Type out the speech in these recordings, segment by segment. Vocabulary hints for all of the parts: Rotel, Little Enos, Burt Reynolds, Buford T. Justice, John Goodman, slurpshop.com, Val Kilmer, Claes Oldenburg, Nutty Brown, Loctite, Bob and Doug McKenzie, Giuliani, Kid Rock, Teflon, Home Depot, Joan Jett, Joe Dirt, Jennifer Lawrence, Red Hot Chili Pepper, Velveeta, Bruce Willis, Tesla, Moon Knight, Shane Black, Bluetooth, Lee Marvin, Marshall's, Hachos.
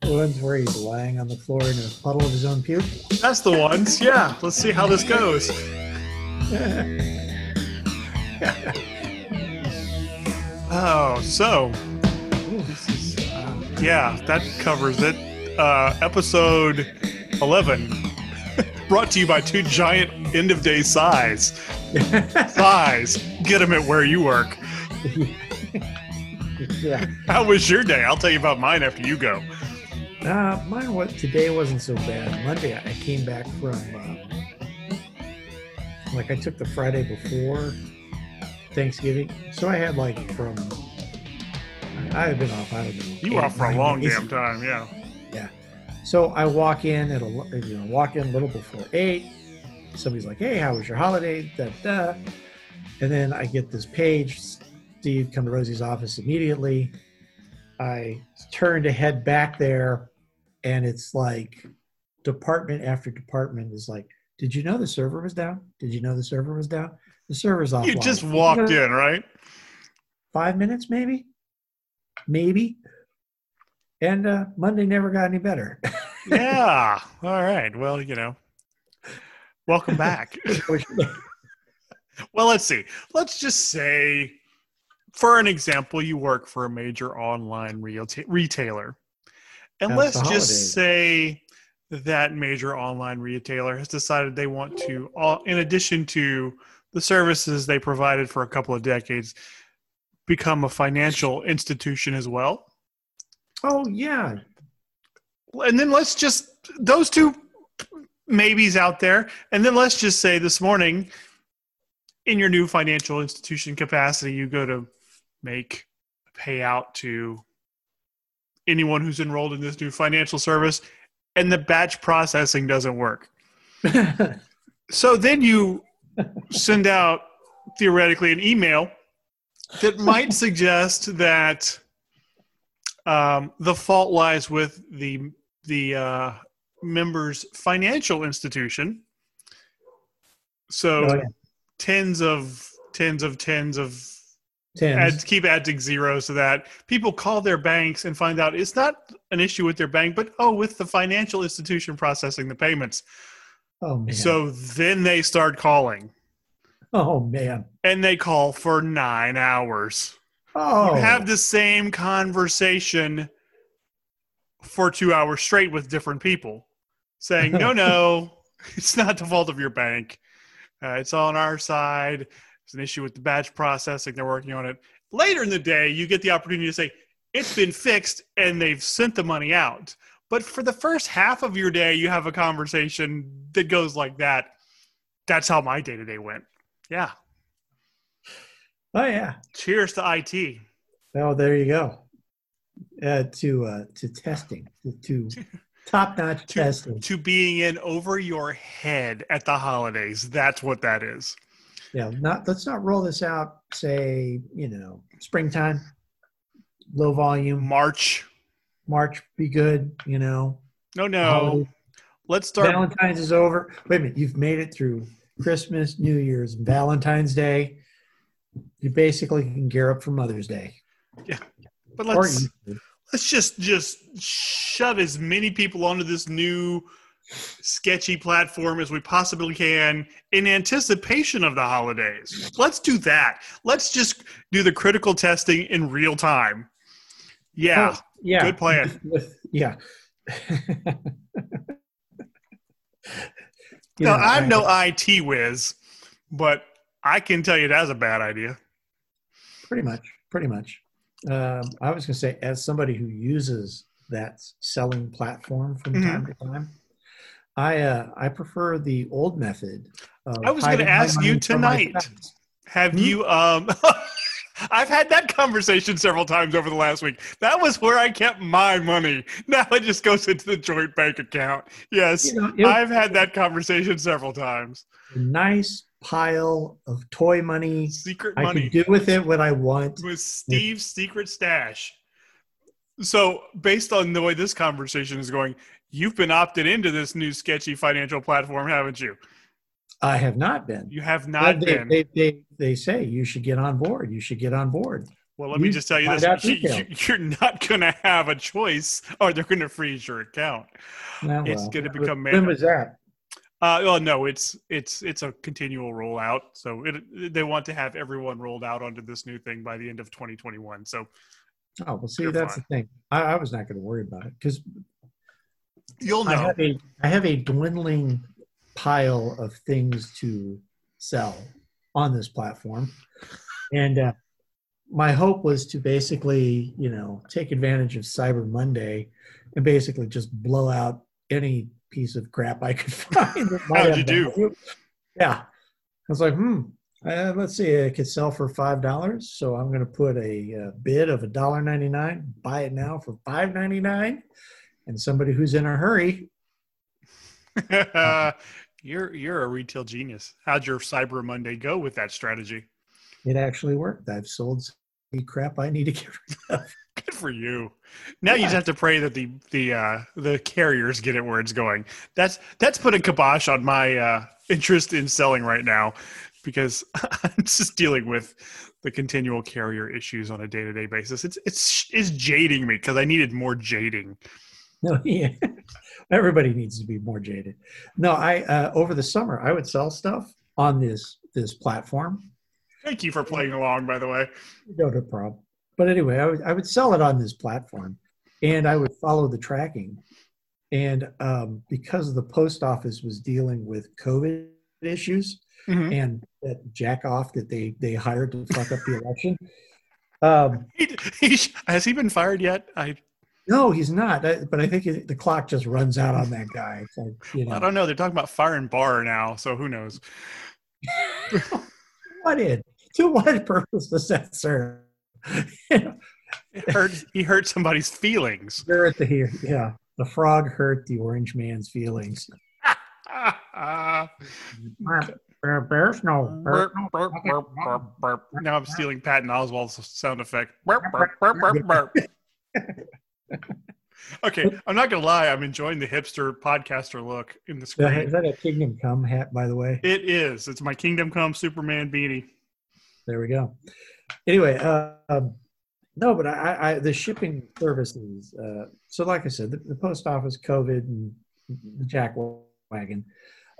The ones where he's lying on the floor in a puddle of his own puke? That's the ones, yeah. Let's see how this goes. Oh, so. Yeah, that covers it. Episode 11. Brought to you by two giant end-of-day sighs. Sighs. Get them at where you work. Yeah. How was your day? I'll tell you about mine after you go. Mine was, today wasn't so bad. Monday, I came back from, I took the Friday before Thanksgiving. So I had I've been off, I don't know. You were off for a long damn time, yeah. Yeah. So I walk in a little before 8. Somebody's like, hey, how was your holiday? Da-da. And then I get this page, Steve, come to Rosie's office immediately. I turn to head back there, and it's like department after department is like, did you know the server was down? Did you know the server was down? The server's offline. You just walked in, right? 5 minutes, maybe. And Monday never got any better. Yeah. All right. Well, welcome back. Well, let's see. Let's just say, for an example, you work for a major online retailer. And let's just say that major online retailer has decided they want to, in addition to the services they provided for a couple of decades, become a financial institution as well. Oh, yeah. And then let's just, those two maybes out there. And then let's just say this morning, in your new financial institution capacity, you go to make a payout to anyone who's enrolled in this new financial service, and the batch processing doesn't work. So then you send out, theoretically, an email that might suggest that the fault lies with the member's financial institution. So tens of tens. Keep adding zero so that people call their banks and find out it's not an issue with their bank, but with the financial institution processing the payments. Oh, man. So then they start calling. Oh, man. And they call for 9 hours. Oh. You have the same conversation for 2 hours straight with different people saying, no, it's not the fault of your bank. It's all on our side. It's an issue with the batch processing. They're working on it. Later in the day, you get the opportunity to say, it's been fixed and they've sent the money out. But for the first half of your day, you have a conversation that goes like that. That's how my day-to-day went. Yeah. Oh, yeah. Cheers to IT. Oh, there you go. To testing. To top-notch testing. To being in over your head at the holidays. That's what that is. Yeah. Let's not roll this out, say, springtime, low volume. March, be good, No. Holidays. Let's start. Valentine's is over. Wait a minute. You've made it through Christmas, New Year's, and Valentine's Day. You basically can gear up for Mother's Day. Yeah. But let's just shove as many people onto this new sketchy platform as we possibly can in anticipation of the holidays. Let's do that. Let's just do the critical testing in real time. Yeah. Oh, yeah. Good plan. Yeah. Now, I'm no IT whiz, but I can tell you that's a bad idea. Pretty much. I was going to say, as somebody who uses that selling platform from time to time, I prefer the old method. I was going to ask you tonight. Have you? I've had that conversation several times over the last week. That was where I kept my money. Now it just goes into the joint bank account. Yes, I've had that conversation several times. Nice pile of toy money. Secret money. I can do with it what I want. With Steve's secret stash. So based on the way this conversation is going, you've been opted into this new sketchy financial platform, haven't you? I have not been. You have not been. They say you should get on board. Well, let me just tell you this. You're not going to have a choice or they're going to freeze your account. Well, it's going to become mandatory. When was that? Well, no, it's a continual rollout. So they want to have everyone rolled out onto this new thing by the end of 2021. So, oh, well, see, that's fine. The thing. I was not going to worry about it because you'll know. I have a dwindling pile of things to sell on this platform, and my hope was to basically, take advantage of Cyber Monday and basically just blow out any piece of crap I could find. How'd you do? Yeah. I was like, let's see, I could sell for $5. So I'm going to put a bid of $1.99, buy it now for $5.99. And somebody who's in a hurry. You're a retail genius. How'd your Cyber Monday go with that strategy? It actually worked. I've sold the crap I need to get rid of. Good for you. Now you just have to pray that the carriers get it where it's going. That's put a kibosh on my interest in selling right now, because I'm just dealing with the continual carrier issues on a day-to-day basis. It's jading me because I needed more jading. No, yeah, everybody needs to be more jaded. No, I over the summer I would sell stuff on this platform. Thank you for playing along, by the way. No problem. But anyway, I would sell it on this platform, and I would follow the tracking. And because the post office was dealing with COVID issues, mm-hmm. and that jack off that they hired to fuck up the election. Has he been fired yet? No, he's not. But I think the clock just runs out on that guy. So, I don't know. They're talking about firing Barr now, so who knows? To what purpose does that serve? He hurt somebody's feelings. The frog hurt the orange man's feelings. Now I'm stealing Patton Oswalt's sound effect. Okay, I'm not gonna lie. I'm enjoying the hipster podcaster look in the screen. Is that a Kingdom Come hat, by the way? It is. It's my Kingdom Come Superman beanie. There we go. Anyway, no, but I the shipping services. So, like I said, the post office, COVID, and the Jack Wagon.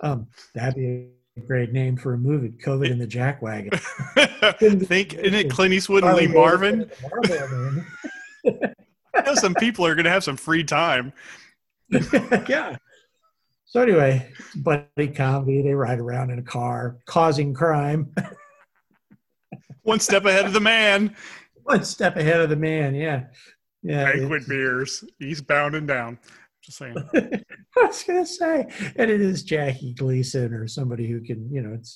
That'd be a great name for a movie: COVID and the Jack Wagon. Isn't it Clint Eastwood and Lee Marvin? I know some people are going to have some free time. Yeah. So anyway, it's buddy comedy. They ride around in a car, causing crime. One step ahead of the man. One step ahead of the man, yeah. Banquet beers, eastbound and down. Just saying. I was going to say, and it is Jackie Gleason or somebody who can,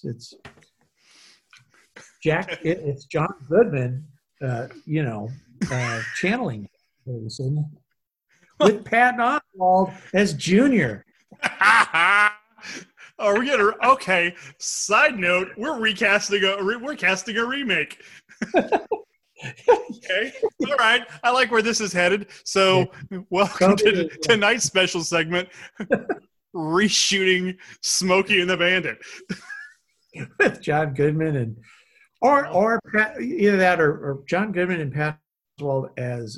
it's Jack. It's John Goodman, channeling Gleason with Patton Oswalt as Junior. Oh, we get a okay. Side note: we're recasting a remake. Okay, all right. I like where this is headed. So, welcome to tonight's special segment: reshooting Smokey and the Bandit with John Goodman and or Pat, either that or John Goodman and Pat Oswalt as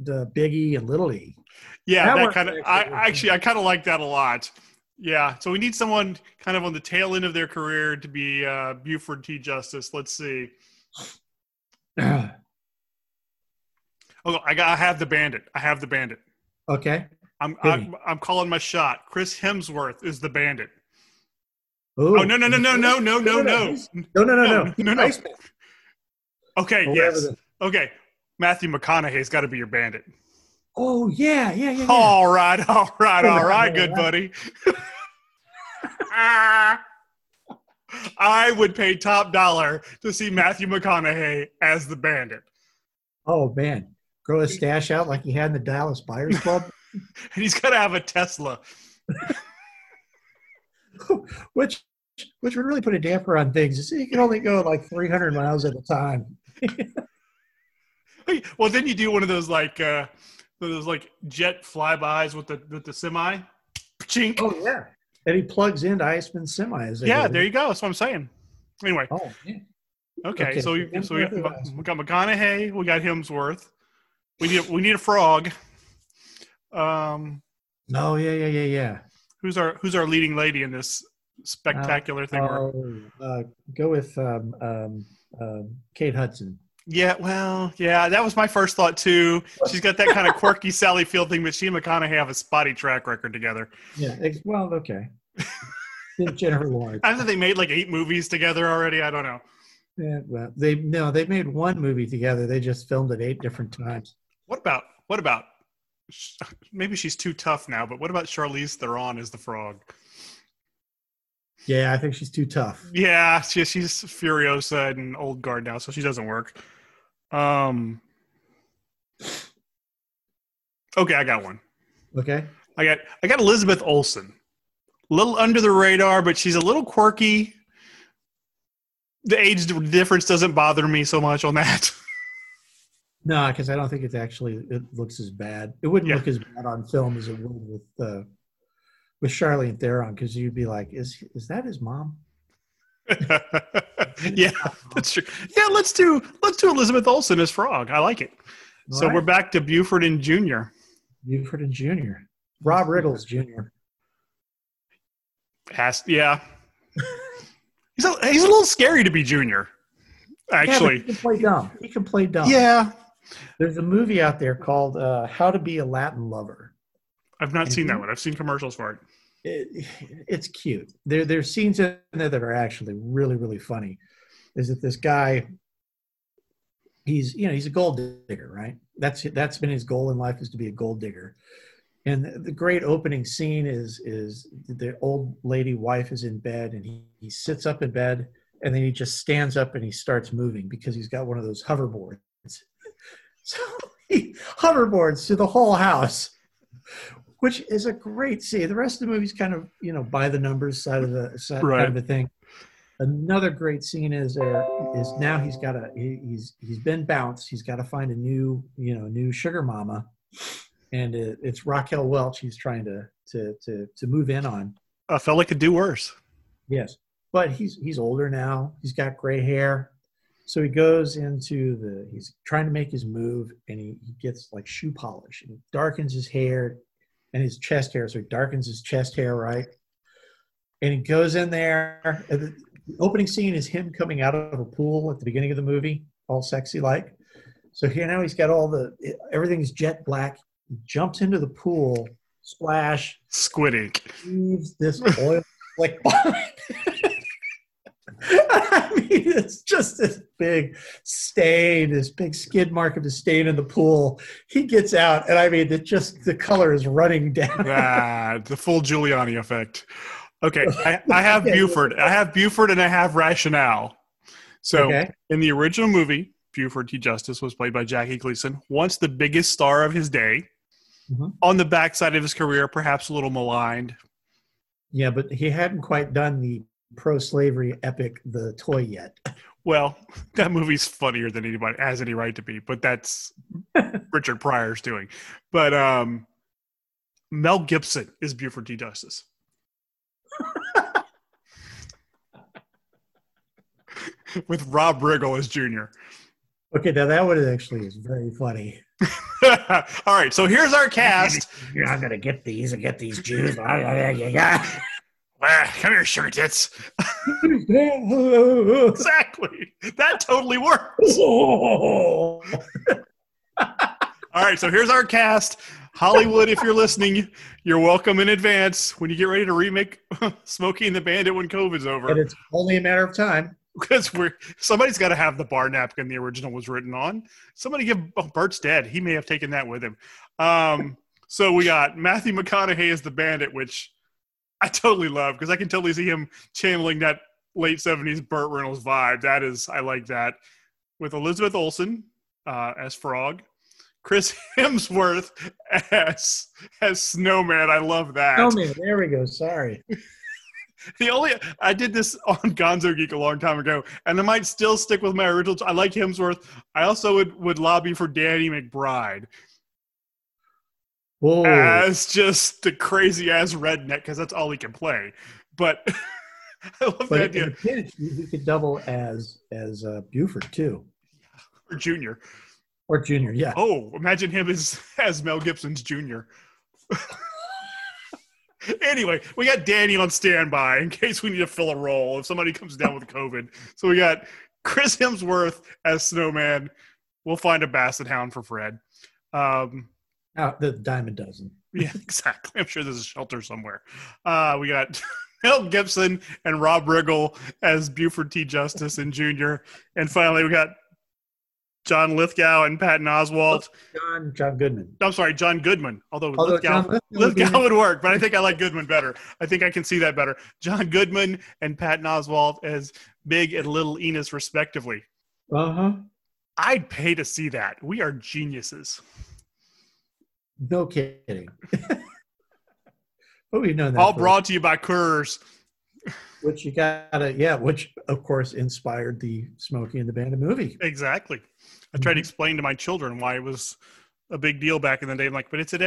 the Big E and Little E. Yeah, that kind of. I kind of like that a lot. Yeah, so we need someone kind of on the tail end of their career to be Buford T. Justice. Let's see. Oh, I have the Bandit. Okay. I'm calling my shot. Chris Hemsworth is the Bandit. Ooh. Oh no. Okay. Yes. Okay. Matthew McConaughey's got to be your Bandit. Oh, yeah. All right, good buddy. I would pay top dollar to see Matthew McConaughey as the Bandit. Oh, man. Grow a stash out like he had in the Dallas Buyers Club. And he's got to have a Tesla. Which would really put a damper on things. He can only go like 300 miles at a time. Well, then you do one of those like jet flybys with the semi, chink. Oh yeah, and he plugs into Iceman's semi. Yeah, there you go. That's what I'm saying. Anyway, oh, yeah. Okay, so we got McConaughey, we got Hemsworth. We need a frog. Oh yeah. Who's our leading lady in this spectacular thing? Go with Kate Hudson. Yeah, that was my first thought too. She's got that kind of quirky Sally Field thing, but she and McConaughey have a spotty track record together. Yeah, well, okay. Jennifer Lawrence. I think they made like 8 movies together already. I don't know. Yeah, well, they made one movie together. They just filmed it 8 different times. What about? Maybe she's too tough now, but what about Charlize Theron as the frog? Yeah, I think she's too tough. Yeah, she's Furiosa and old guard now, so she doesn't work. Okay, I got one. Okay, I got Elizabeth Olsen. A little under the radar, but she's a little quirky. The age difference doesn't bother me so much on that. No, because I don't think it looks as bad. It wouldn't look as bad on film as it would with Charlize Theron, because you'd be like, is that his mom? Yeah, that's true. Yeah, let's do Elizabeth Olsen as Frog. I like it. All so right. We're back to Buford and Junior. Rob Riggle's Junior. He's a little scary to be Junior. Actually, yeah, he can play dumb. Yeah. There's a movie out there called How to Be a Latin Lover. I've not seen that one. I've seen commercials for it. It's cute. There's scenes in there that are actually really, really funny. Is that this guy, he's a gold digger, right? That's been his goal in life, is to be a gold digger. And the great opening scene is the old lady wife is in bed, and he sits up in bed, and then he just stands up and he starts moving because he's got one of those hoverboards. So he hoverboards through the whole house, which is a great scene. The rest of the movie's kind of, by the numbers side of the thing. Another great scene is now he's been bounced. He's got to find a new sugar mama, and it's Raquel Welch. He's trying to move in on. A fella could do worse. Yes. But he's older now. He's got gray hair. So he goes he's trying to make his move, and he gets like shoe polish and darkens his hair and his chest hair. So he darkens his chest hair, right? And he goes in there. The opening scene is him coming out of a pool at the beginning of the movie, all sexy like. So here now he's got everything's jet black. He jumps into the pool, splash, squid ink, leaves this oil slick behind. I mean, it's just this big skid mark of the stain in the pool. He gets out, and I mean, the color is running down. The full Giuliani effect. Okay, I have Buford. I have Buford, and I have Rationale. So In the original movie, Buford T. Justice was played by Jackie Gleason, once the biggest star of his day. Mm-hmm. On the backside of his career, perhaps a little maligned. Yeah, but he hadn't quite done the pro-slavery epic The Toy yet. Well, that movie's funnier than anybody has any right to be, but that's Richard Pryor's doing. But Mel Gibson is Buford T. Justice. With Rob Riggle as Junior. Okay, now that one actually is very funny. All right, so here's our cast. You're not going to get these Jews. Yeah. Come here, sugar tits. Exactly. That totally works. All right, so here's our cast. Hollywood, if you're listening, you're welcome in advance when you get ready to remake Smokey and the Bandit when COVID's over. And it's only a matter of time. Because somebody's got to have the bar napkin the original was written on. Somebody Bert's dead. He may have taken that with him. So we got Matthew McConaughey as the Bandit, which I totally love, because I can totally see him channeling that late 70s Burt Reynolds vibe. I like that. With Elizabeth Olsen as Frog. Chris Hemsworth as Snowman. I love that. Snowman, there we go. Sorry. I did this on Gonzo Geek a long time ago, and I might still stick with my original. I like Hemsworth. I also would lobby for Danny McBride. Whoa. As just the crazy ass redneck, because that's all he can play. But I love that idea. In a pinch, he could double as Buford too, or Junior, yeah. Oh, imagine him as Mel Gibson's Junior. Anyway, we got Danny on standby in case we need to fill a role if somebody comes down with COVID. So we got Chris Hemsworth as Snowman. We'll find a basset hound for Fred. The dime dozen. Yeah, exactly. I'm sure there's a shelter somewhere. We got Mel Gibson and Rob Riggle as Buford T. Justice and Junior. And finally, we got John Lithgow and Patton Oswalt. John Goodman. I'm sorry, John Goodman. Although Lithgow would work, but I think I like Goodman better. I think I can see that better. John Goodman and Patton Oswalt as Big and Little Enos, respectively. Uh-huh. I'd pay to see that. We are geniuses. No kidding. But we've known that. All brought to you by Kurz. Which of course inspired the Smokey and the Bandit movie. Exactly. I tried to explain to my children why it was a big deal back in the day. I'm like, but it's at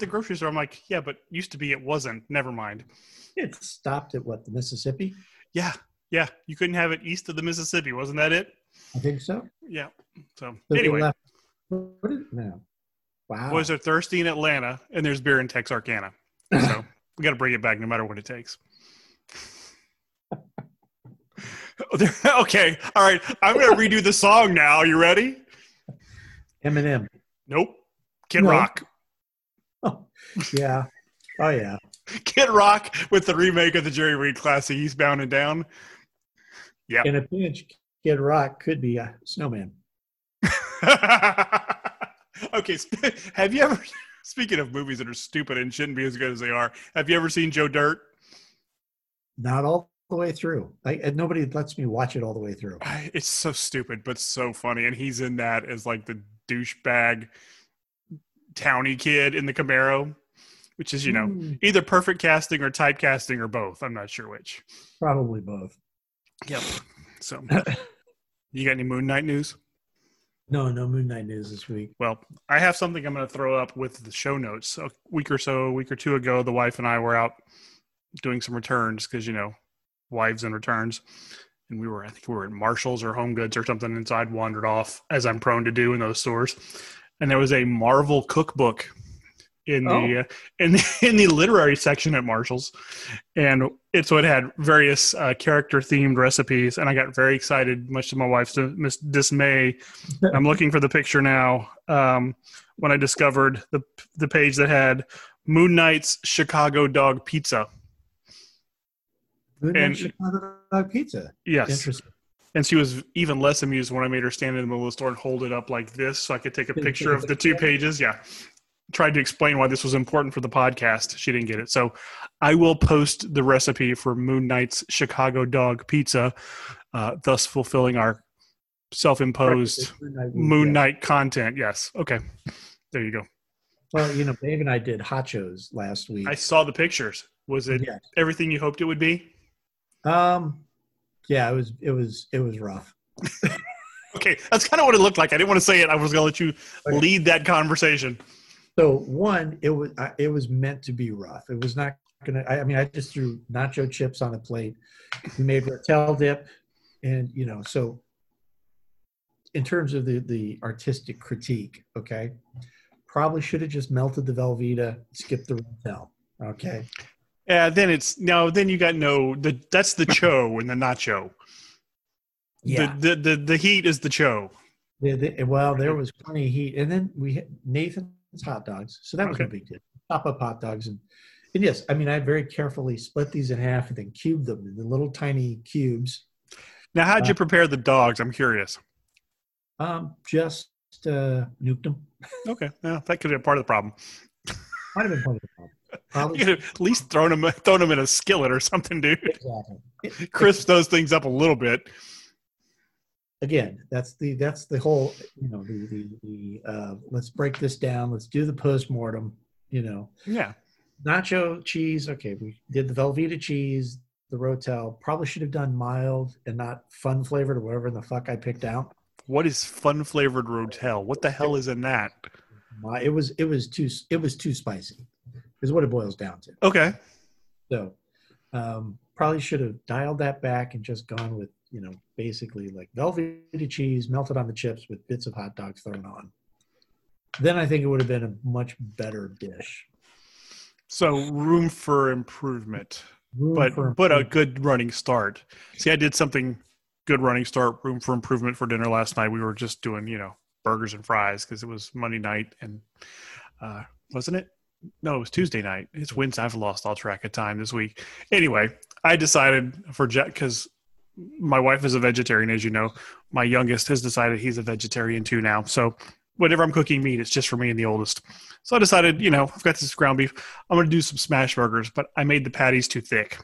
the grocery store. I'm like, yeah, but used to be it wasn't. Never mind. It stopped at the Mississippi? Yeah. Yeah. You couldn't have it east of the Mississippi. Wasn't that it? I think so. Yeah. So anyway. What is it now? Wow. Boys are thirsty in Atlanta, and there's beer in Texarkana. So we got to bring it back no matter what it takes. Okay. All right. I'm going to redo the song now. Are you ready? Eminem. Nope. Kid Rock. Oh, yeah. Oh, yeah. Kid Rock with the remake of the Jerry Reed classic, Eastbound and Down. Yeah. In a pinch, Kid Rock could be a snowman. Okay. Have you ever, speaking of movies that are stupid and shouldn't be as good as they are, have you ever seen Joe Dirt? Not all the way through. Nobody lets me watch it all the way through. It's so stupid, but so funny. And he's in that as the douchebag townie kid in the Camaro, which is, either perfect casting or typecasting or both. I'm not sure which. Probably both. Yep. So you got any Moon Knight news? No Moon Knight news this week. Well, I have something I'm going to throw up with the show notes. A week or two ago, the wife and I were out doing some returns because, wives and returns. And we were at Marshall's or Home Goods or something, and so I'd wandered off, as I'm prone to do in those stores. And there was a Marvel cookbook in the literary section at Marshall's. And it had various character-themed recipes, and I got very excited, much to my wife's dismay. I'm looking for the picture now. When I discovered the page that had Moon Knight's Chicago Dog Pizza. Moon Knight's Chicago Dog Pizza? Yes. Interesting. And she was even less amused when I made her stand in the middle of the store and hold it up like this so I could take a picture of the two pages. Yeah. Tried to explain why this was important for the podcast. She didn't get it. So I will post the recipe for Moon Knight's Chicago Dog Pizza, thus fulfilling our self-imposed Moon Knight content. Yes. Okay. There you go. Well, Dave and I did Hachos last week. I saw the pictures. Was it everything you hoped it would be? Yeah, it was rough. Okay. That's kind of what it looked like. I didn't want to say it. I was going to let you lead that conversation. So one, it was meant to be rough. It was not gonna. I just threw nacho chips on the plate. We made Rotel dip, and so. In terms of the artistic critique, okay, probably should have just melted the Velveeta, skipped the Rotel, okay. Yeah, then you got that's the cho and the nacho. Yeah. The heat is the cho. Well, there was plenty of heat, and then we had Nathan. It's hot dogs. So that was a big deal. Top up hot dogs. And yes, I very carefully split these in half and then cubed them into little tiny cubes. Now, how'd you prepare the dogs? I'm curious. Just nuked them. Okay. Well, that could have been part of the problem. Might have been part of the problem. Probably. You could have at least thrown them in a skillet or something, dude. Exactly. Crisp those things up a little bit. Again, that's the whole, let's break this down. Let's do the postmortem, Yeah. Nacho cheese. Okay. We did the Velveeta cheese, the Rotel. Probably should have done mild and not fun flavored or whatever the fuck I picked out. What is fun flavored Rotel? What the hell is in that? It was too spicy is what it boils down to. Okay. So, probably should have dialed that back and just gone with, you know, basically like Velveeta cheese melted on the chips with bits of hot dogs thrown on. Then I think it would have been a much better dish. So room for improvement, but a good running start. See, I did something good running start, room for improvement for dinner last night. We were just doing, you know, burgers and fries because it was Monday night and wasn't it? No, it was Tuesday night. It's Wednesday. I've lost all track of time this week. Anyway, I decided for Jack, because my wife is a vegetarian, as you know. My youngest has decided he's a vegetarian too now. So whenever I'm cooking meat, it's just for me and the oldest. So I decided, you know, I've got this ground beef. I'm going to do some smash burgers, but I made the patties too thick.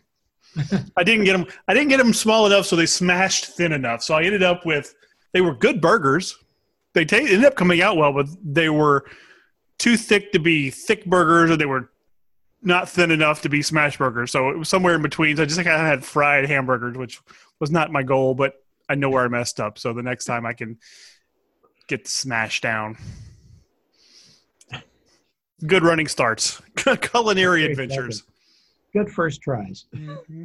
I didn't get them small enough, so they smashed thin enough. So I ended up with, they were good burgers. They ended up coming out well, but they were too thick to be thick burgers, or they were not thin enough to be smash burgers. So it was somewhere in between. So I just kind of had fried hamburgers, which was not my goal, but I know where I messed up. So the next time I can get the smash down. Good running starts. Culinary adventures. Good first tries. Mm-hmm.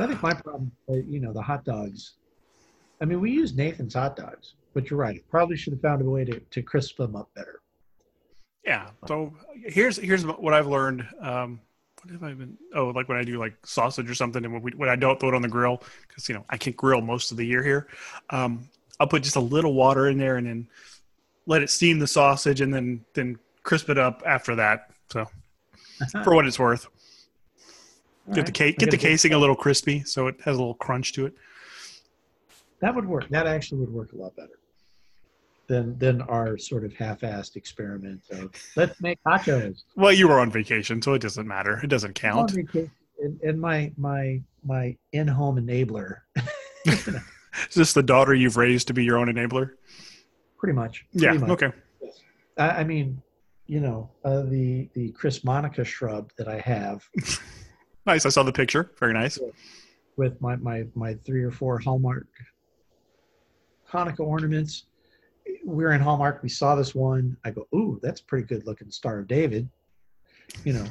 I think my problem, you know, the hot dogs. I mean, we use Nathan's hot dogs, but you're right. Probably should have found a way to crisp them up better. Yeah. So here's what I've learned. What have I been? Oh, like when I do like sausage or something, and when I don't throw it on the grill, because, you know, I can't grill most of the year here. I'll put just a little water in there and then let it steam the sausage and then crisp it up after that. So for what it's worth, get the casing a little crispy so it has a little crunch to it. That would work. That actually would work a lot better than our sort of half-assed experiment of let's make nachos. Well, you were on vacation, so it doesn't matter. It doesn't count. I'm on vacation, and my in-home enabler. Is this the daughter you've raised to be your own enabler? Pretty much. Pretty much. Okay. I mean, you know, the Chris Monica shrub that I have. Nice. I saw the picture. Very nice. With my 3 or 4 Hallmark Hanukkah ornaments. We were in Hallmark. We saw this one. I go, ooh, that's a pretty good looking Star of David, you know,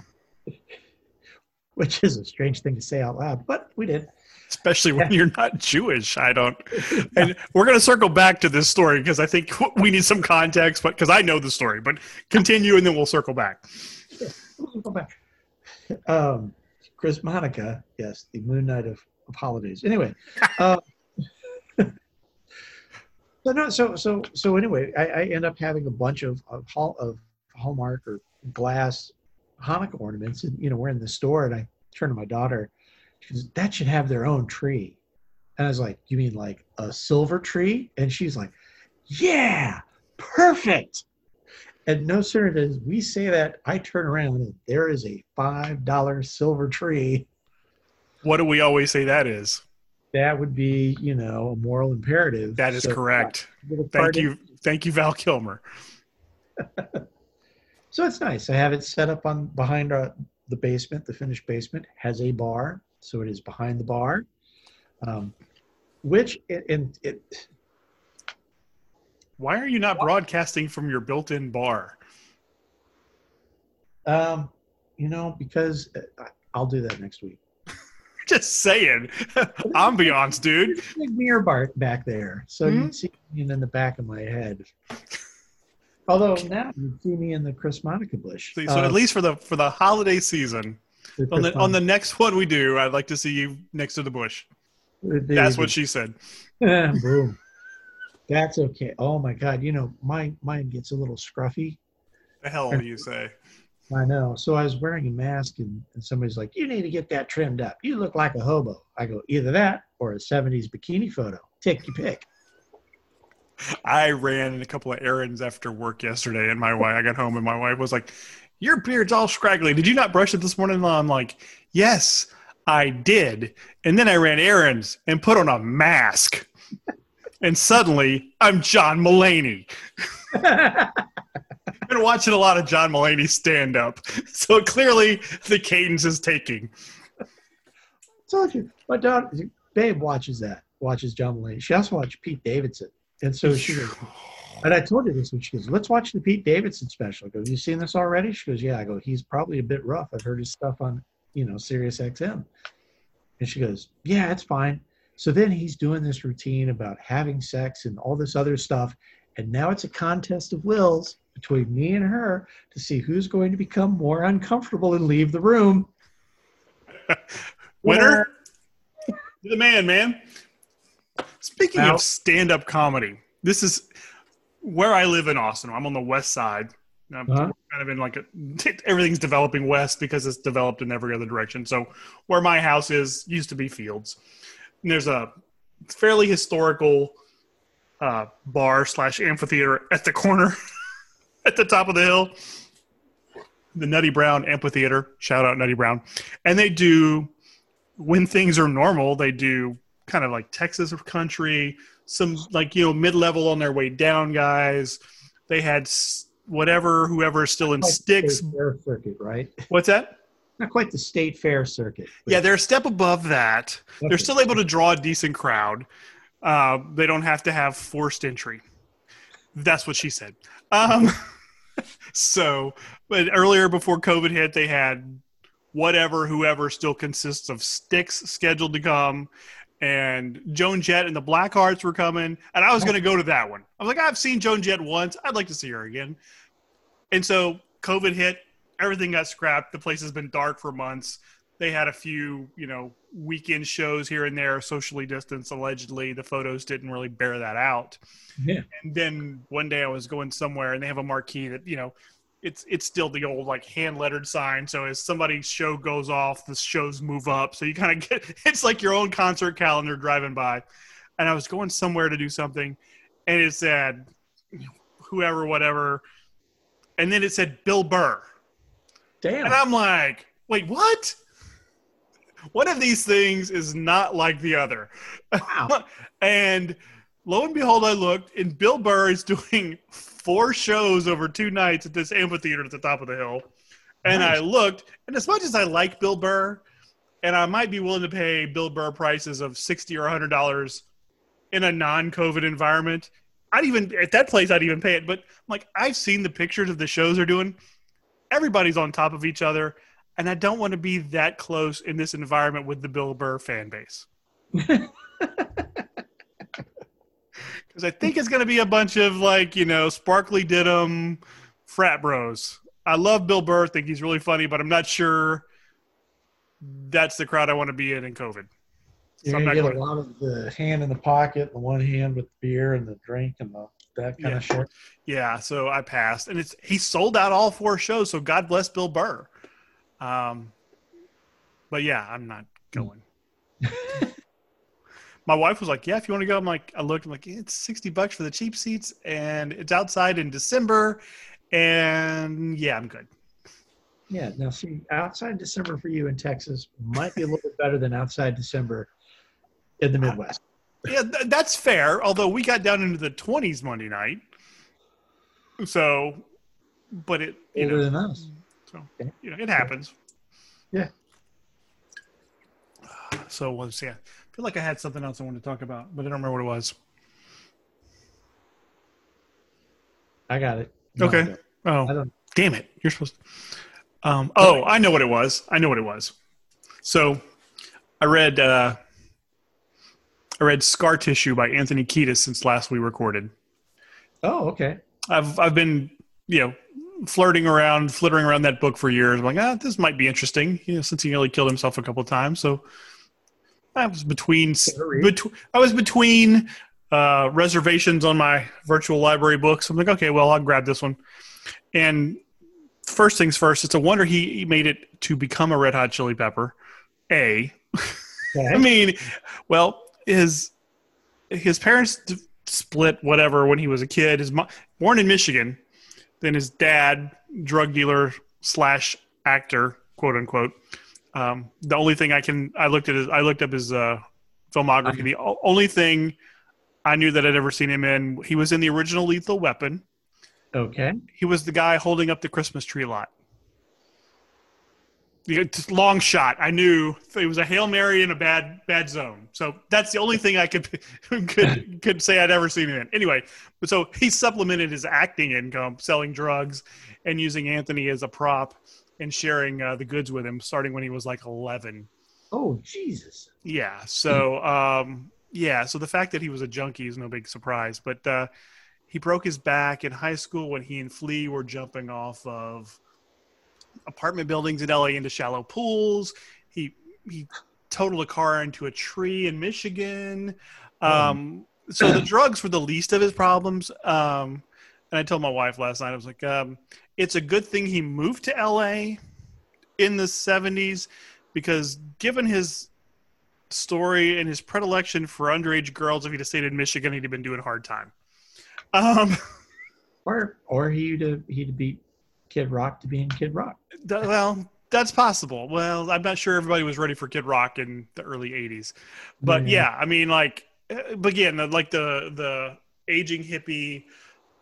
which is a strange thing to say out loud, but we did. Especially when you're not Jewish. And we're going to circle back to this story because I think we need some context, but because I know the story, but continue and then we'll circle back. Yeah, we'll circle back. Chris Monica, yes, the Moon Knight of holidays. Anyway, anyway, I end up having a bunch of Hallmark or glass Hanukkah ornaments, and, you know, we're in the store, and I turn to my daughter. She goes, "That should have their own tree." And I was like, "You mean like a silver tree?" And she's like, "Yeah, perfect." And no sooner does we say that, I turn around and there is a $5 silver tree. What do we always say that is? That would be, you know, a moral imperative. That is correct. Thank you, Val Kilmer. So it's nice. I have it set up on behind the basement. The finished basement has a bar, so it is behind the bar, Why are you not broadcasting from your built-in bar? You know, because I'll do that next week. Just saying. Ambiance, dude. There's a mirror bar back there. So you can see me in the back of my head. Although now you see me in the Chris Monica bush. See, so at least for the holiday season, on the next one we do, I'd like to see you next to the bush. That's what she said. Boom. That's okay. Oh my God! You know, mine gets a little scruffy. The hell do you say? I know. So I was wearing a mask, and somebody's like, "You need to get that trimmed up. You look like a hobo." I go, "Either that or a '70s bikini photo. Take your pick." I ran a couple of errands after work yesterday, and I got home, and my wife was like, "Your beard's all scraggly. Did you not brush it this morning?" And I'm like, "Yes, I did." And then I ran errands and put on a mask. And suddenly, I'm John Mulaney. I've been watching a lot of John Mulaney stand-up. So clearly, the cadence is taking. I told you. My daughter, babe, watches John Mulaney. She also watched Pete Davidson. And so she goes, and I told her this when she goes, "Let's watch the Pete Davidson special." I go, "You seen this already?" She goes, "Yeah." I go, "He's probably a bit rough. I've heard his stuff on you know, Sirius XM. And she goes, yeah, it's fine. So then he's doing this routine about having sex and all this other stuff. And now it's a contest of wills between me and her to see who's going to become more uncomfortable and leave the room. Winner, you're the man, man. Speaking of stand-up comedy, this is where I live in Austin. I'm on the west side. I'm kind of in like a, everything's developing west because it's developed in every other direction. So where my house is used to be fields. And there's a fairly historical bar slash amphitheater at the corner at the top of the hill. The Nutty Brown Amphitheater. Shout out Nutty Brown. And they do, when things are normal, they do kind of like Texas country, some like, you know, mid-level on their way down guys. They had whatever, whoever's still in sticks. Circuit, right? What's that? Not quite the state fair circuit. Yeah, they're a step above that. Definitely. They're still able to draw a decent crowd. They don't have to have forced entry. That's what she said. So, but earlier before COVID hit, they had whatever, whoever still consists of sticks scheduled to come. And Joan Jett and the Blackhearts were coming. And I was going to go to that one. I was like, I've seen Joan Jett once. I'd like to see her again. And so COVID hit. Everything got scrapped. The place has been dark for months. They had a few, you know, weekend shows here and there, socially distanced, allegedly. The photos didn't really bear that out. Yeah. And then one day I was going somewhere, and they have a marquee that, you know, it's still the old, like, hand-lettered sign. So as somebody's show goes off, the shows move up. So you kind of get – it's like your own concert calendar driving by. And I was going somewhere to do something, and it said, whoever, whatever. And then it said Bill Burr. Damn. And I'm like, wait, what? One of these things is not like the other. Wow. And lo and behold, I looked, and Bill Burr is doing 4 shows over 2 nights at this amphitheater at the top of the hill. And nice. I looked, and as much as I like Bill Burr, and I might be willing to pay Bill Burr prices of $60 or $100 in a non-COVID environment, I'd even, at that place, I'd even pay it. But I'm like, I've seen the pictures of the shows they're doing. Everybody's on top of each other. And I don't want to be that close in this environment with the Bill Burr fan base. Because I think it's going to be a bunch of, like, you know, sparkly diddum frat bros. I love Bill Burr. I think he's really funny, but I'm not sure that's the crowd I want to be in COVID. So you're going to get a lot of the hand in the pocket, the one hand with beer and the drink and the that kind of shit. Yeah, so I passed. And he sold out all 4 shows, so God bless Bill Burr. But yeah, I'm not going. My wife was like, yeah, if you want to go, I'm like, I looked, I'm like, it's $60 for the cheap seats and it's outside in December. And yeah, I'm good. Yeah. Now see, outside December for you in Texas might be a little bit better than outside December in the Midwest. Yeah, that's fair. Although we got down into the 20s Monday night. So, but it, you know, older than us. So, you know, it happens. Yeah. So let's see. I feel like I had something else I wanted to talk about, but I don't remember what it was. I got it. No, okay. Damn it. You're supposed to. I know what it was. So I read Scar Tissue by Anthony Kiedis since last we recorded. Oh, okay. I've been, you know, flittering around that book for years. I'm like, this might be interesting, you know, since he nearly killed himself a couple of times. So I was between reservations on my virtual library books. I'm like, okay, well, I'll grab this one. And first things first, it's a wonder he made it to become a Red Hot Chili Pepper. I mean, well, his parents split whatever when he was a kid. His mom, born in Michigan. Then his dad, drug dealer / actor, quote unquote. The only thing I looked up his filmography. The only thing I knew that I'd ever seen him in, he was in the original Lethal Weapon. Okay. He was the guy holding up the Christmas tree lot. Long shot. I knew it was a Hail Mary in a bad zone. So that's the only thing I could say I'd ever seen him in. Anyway, so he supplemented his acting income selling drugs and using Anthony as a prop and sharing the goods with him, starting when he was like 11. Oh, Jesus. Yeah. So, so the fact that he was a junkie is no big surprise. But he broke his back in high school when he and Flea were jumping off of apartment buildings in LA into shallow pools. He totaled a car into a tree in Michigan. So the drugs were the least of his problems. And I told my wife last night, I was like, it's a good thing he moved to LA in the 70s, because given his story and his predilection for underage girls, if he'd have stayed in Michigan, he'd have been doing a hard time. Or he'd be Kid Rock to being Kid Rock. Well, that's possible. Well, I'm not sure everybody was ready for Kid Rock in the early 80s. But yeah, I mean, like, but again, like the aging hippie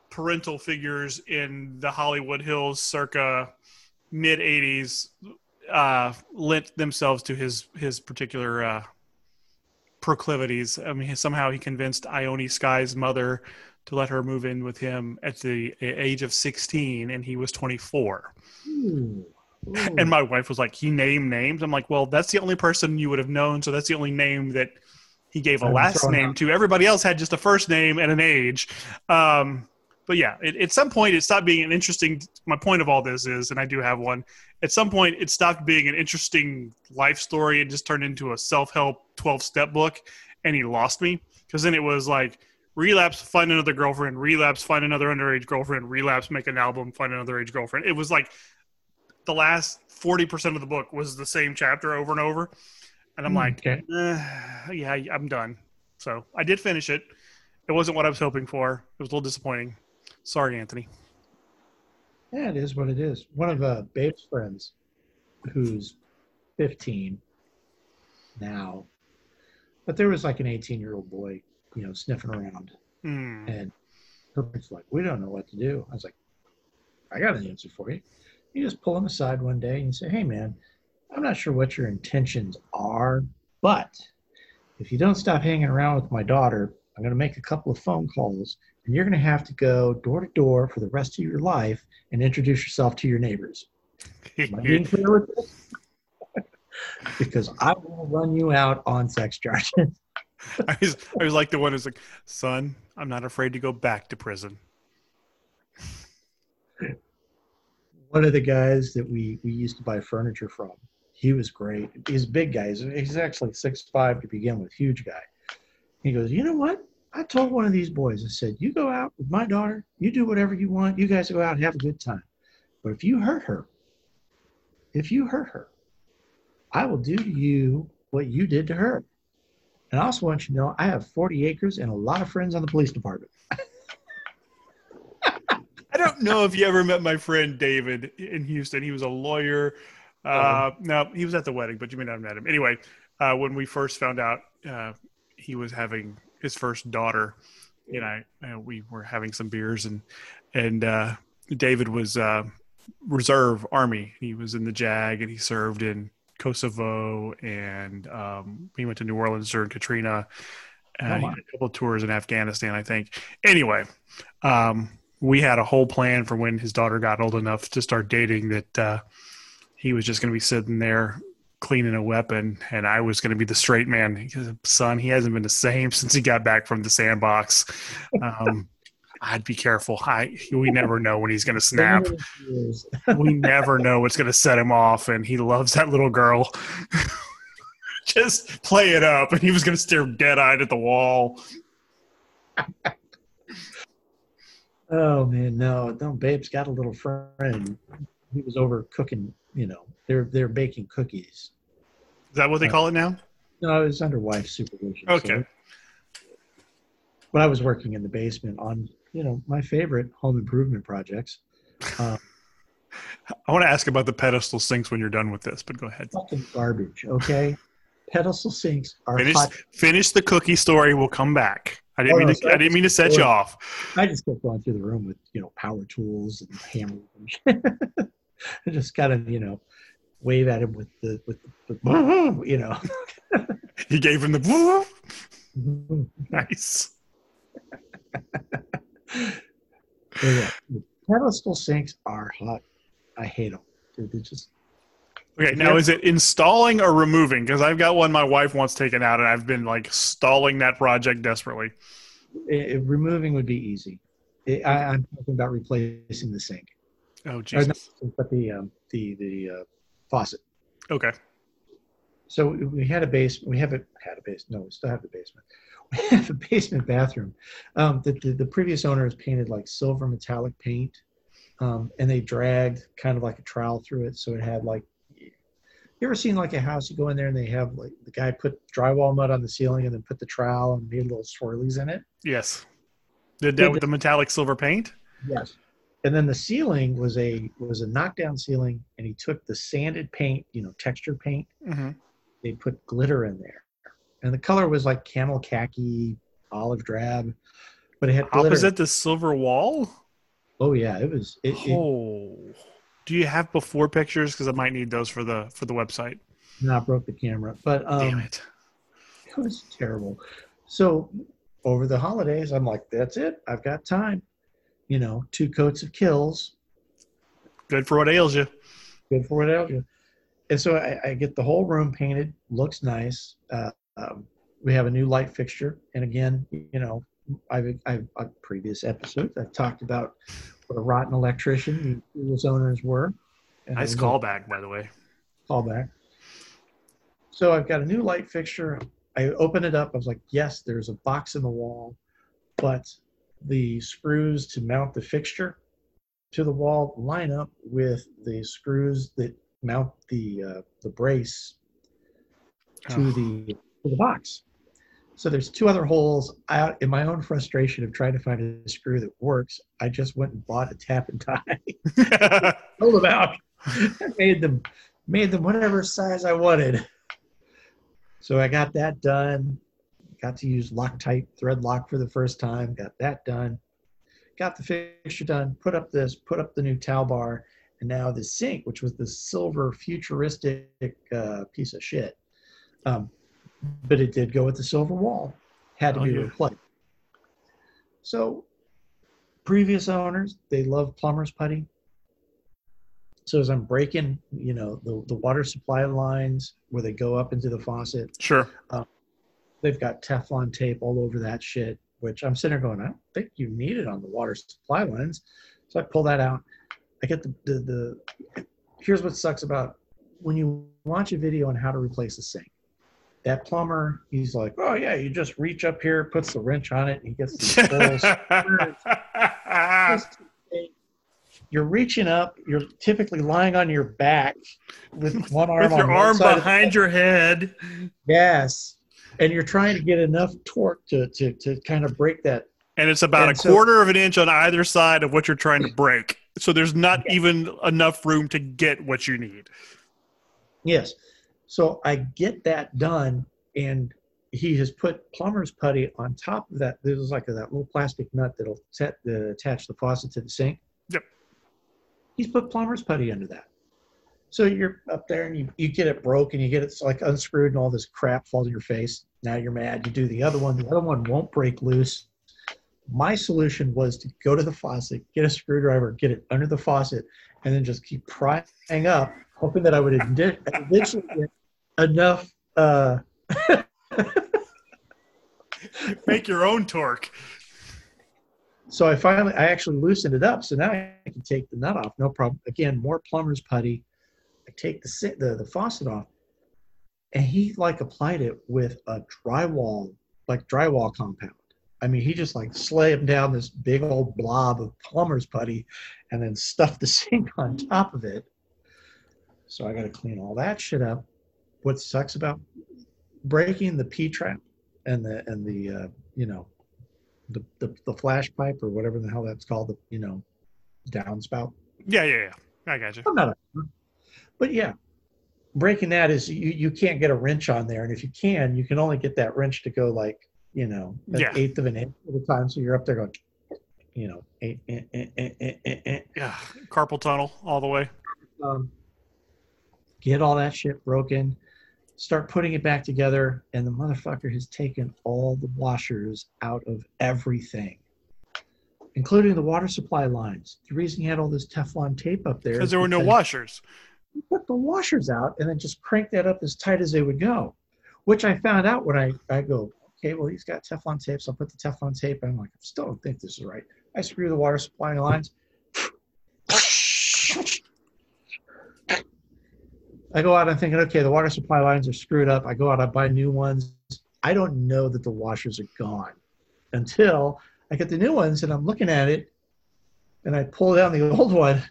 parental figures in the Hollywood Hills circa mid 80s lent themselves to his particular proclivities. I mean, somehow he convinced Ione Skye's mother to let her move in with him at the age of 16, and he was 24. Ooh. Ooh. And my wife was like, he named names? I'm like, well, that's the only person you would have known, so that's the only name that he gave a last name to. Everybody else had just a first name and an age. But yeah, at some point it stopped being an interesting – my point of all this is, and I do have one, at some point it stopped being an interesting life story. It just turned into a self-help 12-step book, and he lost me, because then it was like – relapse, find another girlfriend, relapse, find another underage girlfriend, relapse, make an album, find another age girlfriend. It was like the last 40% of the book was the same chapter over and over. And I'm like, yeah, I'm done. So I did finish it. It wasn't what I was hoping for. It was a little disappointing. Sorry, Anthony. Yeah, it is what it is. One of Babe's friends, who's 15 now, but there was like an 18-year-old boy, you know, sniffing around. And her parents were like, we don't know what to do. I was like, I got an answer for you. You just pull him aside one day and say, hey, man, I'm not sure what your intentions are, but if you don't stop hanging around with my daughter, I'm going to make a couple of phone calls, and you're going to have to go door to door for the rest of your life and introduce yourself to your neighbors. Am I being clear with this? Because I will run you out on sex charges. I was like the one who's like, son, I'm not afraid to go back to prison. One of the guys that we used to buy furniture from, he was great. He's a big guy. He's actually 6'5" to begin with, huge guy. He goes, you know what? I told one of these boys, I said, you go out with my daughter, you do whatever you want, you guys go out and have a good time. But if you hurt her, I will do to you what you did to her. And I also want you to know I have 40 acres and a lot of friends on the police department. I don't know if you ever met my friend David in Houston. He was a lawyer. No, he was at the wedding, but you may not have met him. Anyway, when we first found out he was having his first daughter, you know, and we were having some beers, and David was Reserve Army. He was in the JAG, and he served in Kosovo, and he went to New Orleans during Katrina, and a couple of tours in Afghanistan, I think. Anyway, we had a whole plan for when his daughter got old enough to start dating that he was just going to be sitting there cleaning a weapon, and I was going to be the straight man. Because, son, he hasn't been the same since he got back from the sandbox. I'd be careful. We never know when he's going to snap. We never know what's going to set him off, and he loves that little girl. Just play it up, and he was going to stare dead-eyed at the wall. Oh, man, no, Babe's got a little friend. He was over cooking, you know. They're baking cookies. Is that what they call it now? No, it's under wife supervision. Okay. So when I was working in the basement on – you know, my favorite home improvement projects. I want to ask about the pedestal sinks when you're done with this, but go ahead. Fucking garbage, okay? Pedestal sinks are hot. Finish the cookie story. We'll come back. I didn't mean to set you off. I just kept going through the room with, you know, power tools and hammers. And I just kind of, you know, wave at him with the you know. He gave him the nice. Yeah, the pedestal sinks are hot. I hate them. They're just okay. Now, is it installing or removing? Because I've got one my wife wants taken out, and I've been like stalling that project desperately. Removing would be easy. I'm talking about replacing the sink. Oh, Jesus! But the faucet. Okay. So we had a basement. We haven't had a basement. No, we still have the basement. We have a basement bathroom. The previous owner has painted like silver metallic paint, and they dragged kind of like a trowel through it, so it had like. You ever seen like a house? You go in there and they have like the guy put drywall mud on the ceiling and then put the trowel and made little swirlies in it. Yes. Did that with the metallic silver paint? Yes. And then the ceiling was a knockdown ceiling, and he took the sanded paint, you know, texture paint. Mm-hmm. They put glitter in there, and the color was like camel khaki, olive drab, but it had glitter. Opposite the silver wall. Oh yeah, it was. Do you have before pictures? Because I might need those for the website. No, I broke the camera, but damn it, it was terrible. So over the holidays, I'm like, that's it. I've got time. You know, 2 coats of kills. Good for what ails you. Good for what ails you. And so I get the whole room painted. Looks nice. We have a new light fixture. And again, you know, I've on previous episodes, I've talked about what a rotten electrician the previous owners were. And nice callback, by the way. Callback. So I've got a new light fixture. I open it up. I was like, yes, there's a box in the wall, but the screws to mount the fixture to the wall line up with the screws that mount the brace to the box. So there's 2 other holes. In my own frustration of trying to find a screw that works, I just went and bought a tap and tie. Pulled them out. I made them whatever size I wanted. So I got that done. Got to use Loctite thread lock for the first time. Got that done. Got the fixture done. Put up the new towel bar. And now the sink, which was the silver futuristic piece of shit. But it did go with the silver wall. Had to be replaced. So previous owners, they love plumber's putty. So as I'm breaking, you know, the water supply lines where they go up into the faucet. Sure. They've got Teflon tape all over that shit, which I'm sitting there going, I don't think you need it on the water supply lines. So I pull that out. I get the here's what sucks about when you watch a video on how to replace a sink. That plumber, he's like, oh yeah, you just reach up here, puts the wrench on it, and he gets these holes. You're reaching up. You're typically lying on your back with one arm with your arm behind your head. Yes. And you're trying to get enough torque to kind of break that. And it's about a quarter of an inch on either side of what you're trying to break. So there's not even enough room to get what you need. Yes. So I get that done, and he has put plumber's putty on top of that. There's like that little plastic nut that'll attach the faucet to the sink. Yep. He's put plumber's putty under that. So you're up there and you get it broke and you get it like unscrewed and all this crap falls in your face. Now you're mad. You do the other one. The other one won't break loose. My solution was to go to the faucet, get a screwdriver, get it under the faucet, and then just keep prying up, hoping that I would eventually get enough. Make your own torque. So I actually loosened it up. So now I can take the nut off. No problem. Again, more plumber's putty. I take the faucet off, and he like applied it with a drywall compound. I mean, he just like slammed down this big old blob of plumber's putty and then stuffed the sink on top of it. So I got to clean all that shit up. What sucks about breaking the P-trap and the you know, the flash pipe or whatever the hell that's called, the, you know, downspout. Yeah. I got you. I'm not But yeah, breaking that is you can't get a wrench on there. And if you can only get that wrench to go like, you know, an eighth of an inch at a time. So you're up there going, you know, carpal tunnel all the way. get all that shit broken, start putting it back together, and the motherfucker has taken all the washers out of everything, including the water supply lines. The reason he had all this Teflon tape up there is because there were no washers. He put the washers out and then just cranked that up as tight as they would go, which I found out when I go, okay, well, he's got Teflon tapes. I'll put the Teflon tape. And I'm like, I still don't think this is right. I screw the water supply lines. I go out, I'm thinking, okay, the water supply lines are screwed up. I go out, I buy new ones. I don't know that the washers are gone until I get the new ones, and I'm looking at it, and I pull down the old one.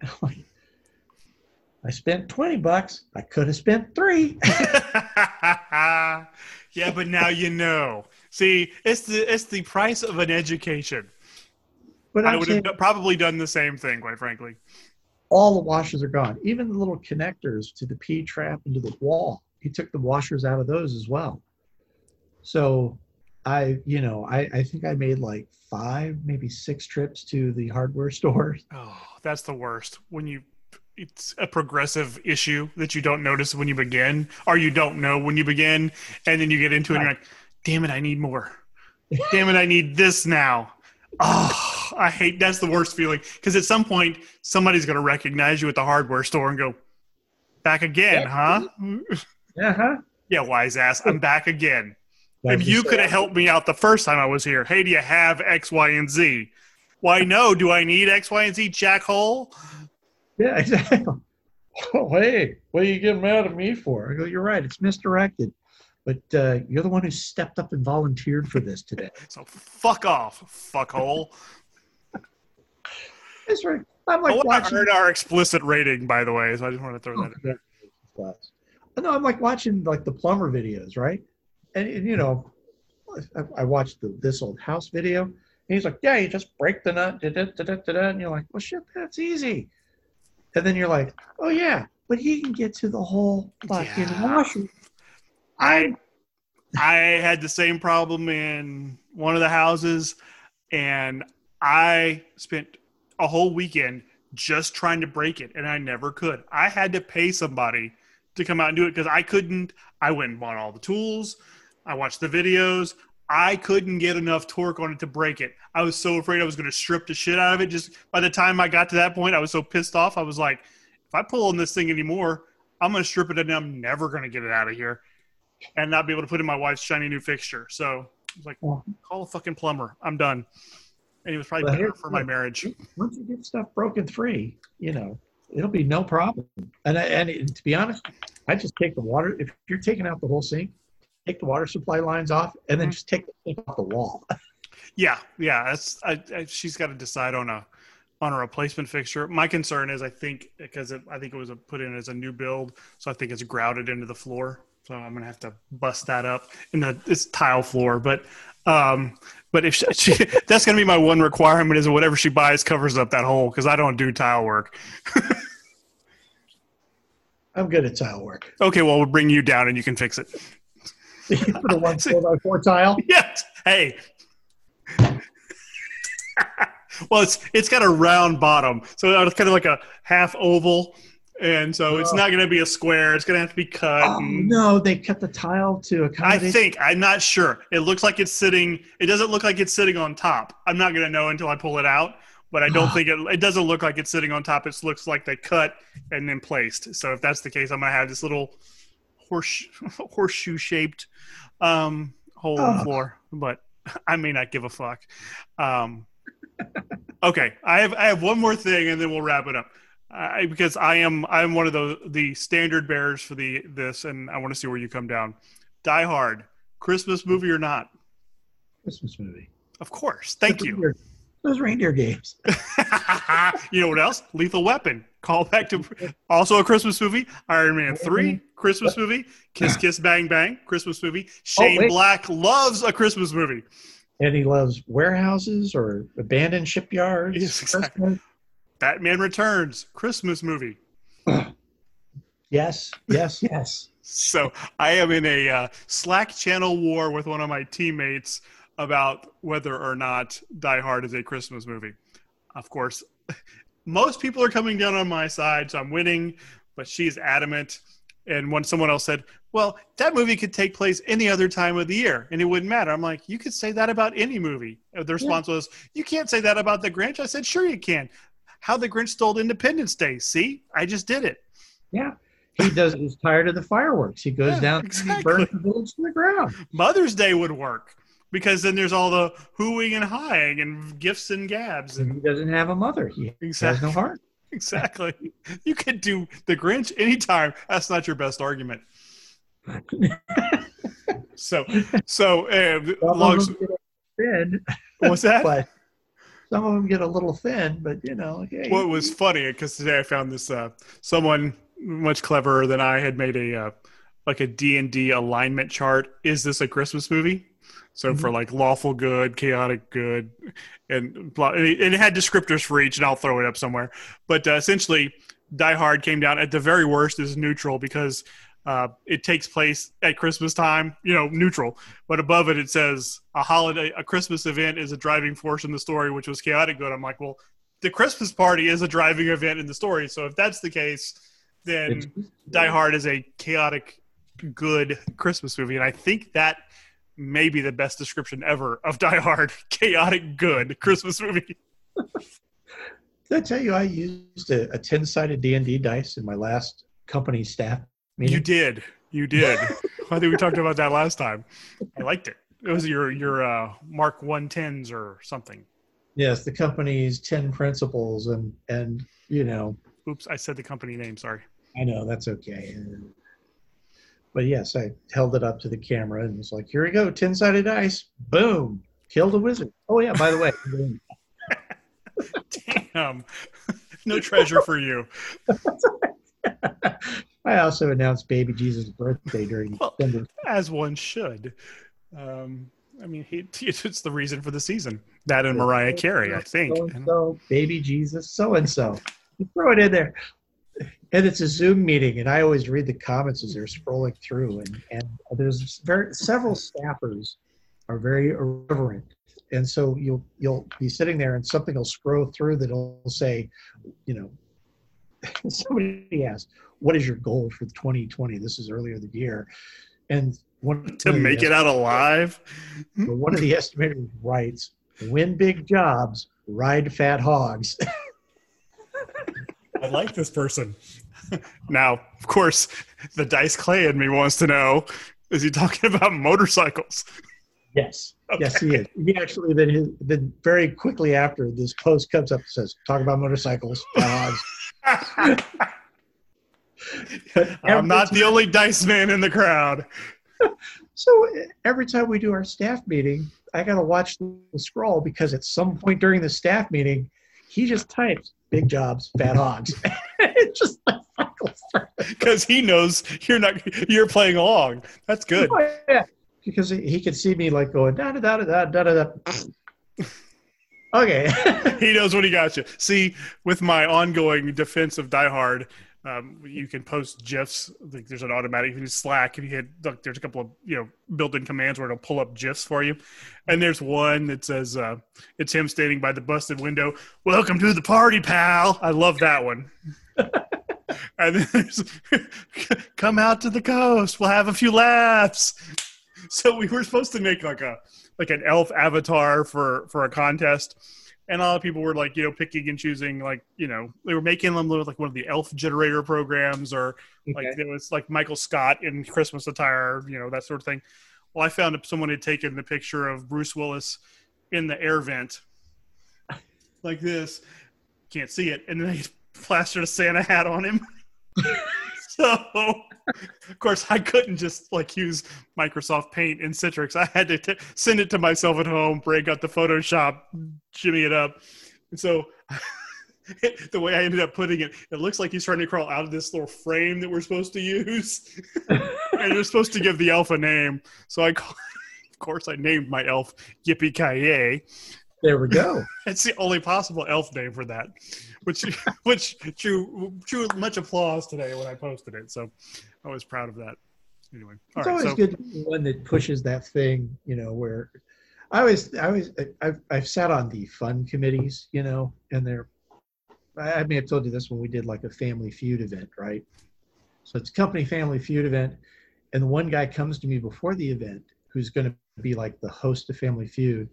And I'm like, I spent $20. I could have spent $3. Yeah, but now you know. See, it's the price of an education. But I would have probably done the same thing, quite frankly. All the washers are gone. Even the little connectors to the P-trap and to the wall. He took the washers out of those as well. So I think I made like 5, maybe 6 trips to the hardware store. Oh, that's the worst. It's a progressive issue that you don't notice when you begin, or you don't know when you begin, and then you get into it and you're like, damn it, I need more. Damn it, I need this now. Oh, I hate, that's the worst feeling. Because at some point, somebody's going to recognize you at the hardware store and go, back again, huh? Uh-huh. Yeah, wise ass, I'm back again. If you could have helped me out the first time I was here, hey, do you have X, Y, and Z? Why, no, do I need X, Y, and Z, jackhole? Yeah, exactly. Oh, hey, what are you getting mad at me for? I go, you're right, it's misdirected. But you're the one who stepped up and volunteered for this today. So fuck off, fuckhole. That's right. I'm like, I heard our explicit rating, by the way, so I just wanted to throw that in there. No, I'm like watching like the plumber videos, right? And you know, I watched this old house video, and he's like, yeah, you just break the nut, da, da, da, da, da, da, and you're like, well, shit, that's easy. And then you're like, oh, yeah, but he can get to the whole fucking washer. I had the same problem in one of the houses, and I spent a whole weekend just trying to break it, and I never could. I had to pay somebody to come out and do it because I couldn't. I went and bought all the tools. I watched the videos. I couldn't get enough torque on it to break it. I was so afraid I was going to strip the shit out of it. Just by the time I got to that point, I was so pissed off. I was like, if I pull on this thing anymore, I'm going to strip it and I'm never going to get it out of here and not be able to put in my wife's shiny new fixture. So I was like, call a fucking plumber. I'm done. And it was probably better for my marriage. Once you get stuff broken free, you know, it'll be no problem. And to be honest, I just take the water. If you're taking out the whole sink, take the water supply lines off, and then just take the thing off the wall. Yeah. That's, she's got to decide on a replacement fixture. My concern is, I think, because I think it was put in as a new build, so I think it's grouted into the floor. So I'm gonna have to bust that up. It's tile floor, but if she that's gonna be my one requirement is whatever she buys covers up that hole because I don't do tile work. I'm good at tile work. Okay, well, we'll bring you down and you can fix it. For the 1 4x4 tile? Yes. Hey. Well, it's got a round bottom. So it's kind of like a half oval. And so it's not going to be a square. It's going to have to be cut. Oh, no, they cut the tile to accommodate. I think. I'm not sure. It looks like it's sitting. It doesn't look like it's sitting on top. I'm not going to know until I pull it out. But I don't think it doesn't look like it's sitting on top. It looks like they cut and then placed. So if that's the case, I'm going to have this little horseshoe shaped hole in the floor, but I may not give a fuck. Okay, I have one more thing and then we'll wrap it up because I'm one of the standard bearers for this, and I want to see where you come down. Die Hard, Christmas movie or not? Christmas movie, of course. Thank you. Those reindeer games. You know what else? Lethal Weapon. Call back to also a Christmas movie. Iron Man 3, Christmas movie. Kiss Kiss Bang Bang, Christmas movie. Shane Black loves a Christmas movie. And he loves warehouses or abandoned shipyards. Yes, exactly. Batman Returns, Christmas movie. Yes. So I am in a Slack channel war with one of my teammates about whether or not Die Hard is a Christmas movie. Of course, most people are coming down on my side, so I'm winning. but she's adamant. And when someone else said, well, that movie could take place any other time of the year and it wouldn't matter. I'm like, you could say that about any movie. The response was, you can't say that about The Grinch. I said, sure you can. How the Grinch Stole Independence Day. See, I just did it. Yeah. He does. He's tired of the fireworks. He goes down and burns the village to the ground. Mother's Day would work because then there's all the hooing and hawing and gifts and gabs. And he doesn't have a mother. He has no heart. Exactly. You could do The Grinch anytime. That's not your best argument. Some of them get a little thin. What's that? But some of them get a little thin, but you know. Hey. Well, it was funny because today I found this someone much cleverer than I had made a like a D&D alignment chart. Is this a Christmas movie? So for like lawful good, chaotic good, and blah, and it had descriptors for each, and I'll throw it up somewhere. But essentially, Die Hard came down at the very worst is neutral because it takes place at Christmas time, you know, neutral. But above it, it says a Christmas event is a driving force in the story, which was chaotic good. I'm like, well, the Christmas party is a driving event in the story. So if that's the case, then Die Hard is a chaotic good Christmas movie, and I think that. Maybe the best description ever of Die Hard, chaotic good Christmas movie. Did I tell you I used a 10-sided D&D dice in my last company staff meeting? You did. I think we talked about that last time. I liked it. It was your Mark 110s or something. Yes, the company's 10 principles and you know. Oops, I said the company name. Sorry. I know, that's okay. But yes, I held it up to the camera and was like, here we go, 10-sided dice. Boom. Killed a wizard. Oh, yeah, by the way. Damn. No treasure for you. I also announced baby Jesus' birthday during December. As one should. I mean, it's the reason for the season. That and Mariah Carey, I think. So-and-so, baby Jesus, so-and-so. You throw it in there. And it's a Zoom meeting, and I always read the comments as they're scrolling through. And there's several staffers are very irreverent. And so you'll be sitting there, and something will scroll through that'll say, you know, somebody asked, what is your goal for 2020? This is earlier the year. And make it out alive? One of the estimators writes, win big jobs, ride fat hogs. I like this person. Now, of course, the Dice Clay in me wants to know, is he talking about motorcycles? Yes. Okay. Yes, he is. He actually then very quickly after this post comes up and says, talk about motorcycles. I'm not the only dice man in the crowd. So every time we do our staff meeting, I got to watch the scroll because at some point during the staff meeting, he just types, big jobs, fat hogs. It's just like because he knows you're playing along. That's good. Oh, yeah. Because he could see me like going da da da da da da da. Okay. He knows what he got you. See, with my ongoing defense of Die Hard, you can post GIFs. Like there's an automatic. You can use Slack. If you hit look, there's a couple of built-in commands where it'll pull up GIFs for you. And there's one that says it's him standing by the busted window. Welcome to the party, pal. I love that one. And then there's come out to the coast. We'll have a few laughs. So we were supposed to make like an elf avatar for a contest. And a lot of people were like, picking and choosing, they were making them look like one of the elf generator programs or it was like Michael Scott in Christmas attire, that sort of thing. Well, I found someone had taken the picture of Bruce Willis in the air vent like this. Can't see it. And then they plastered a Santa hat on him. So, of course, I couldn't just use Microsoft Paint and Citrix. I had to send it to myself at home, break out the Photoshop, jimmy it up. And so the way I ended up putting it, it looks like he's trying to crawl out of this little frame that we're supposed to use. And you're supposed to give the elf a name. So, of course, I named my elf Yippee-Ki-Yay. There we go. It's the only possible elf name for that, which drew much applause today when I posted it. So I was proud of that. Anyway, all it's right, always good to be one that pushes that thing. Where I've sat on the fun committees, and they're I may have told you this when we did like a Family Feud event, right? So it's a company Family Feud event. And the one guy comes to me before the event who's going to be like the host of Family Feud.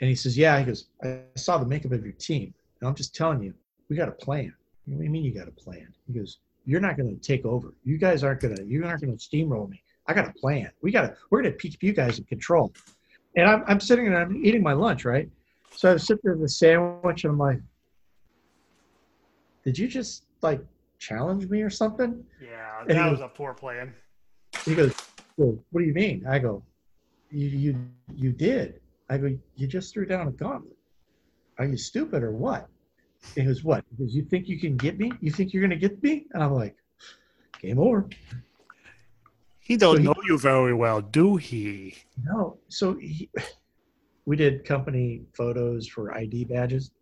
And he says, yeah, he goes, I saw the makeup of your team. And I'm just telling you, we got a plan. What do you mean you got a plan? He goes, you're not going to take over. You guys aren't going to, you aren't going to steamroll me. I got a plan. We're going to keep you guys in control. And I'm sitting and I'm eating my lunch, right? So I was sitting there with a sandwich and I'm like, did you just like challenge me or something? Yeah, that was a poor plan. He goes, well, what do you mean? I go, you did. I go, you just threw down a gauntlet. Are you stupid or what? He goes, what? He goes, you think you can get me? You think you're going to get me? And I'm like, game over. He don't know you very well, do he? No. So we did company photos for ID badges,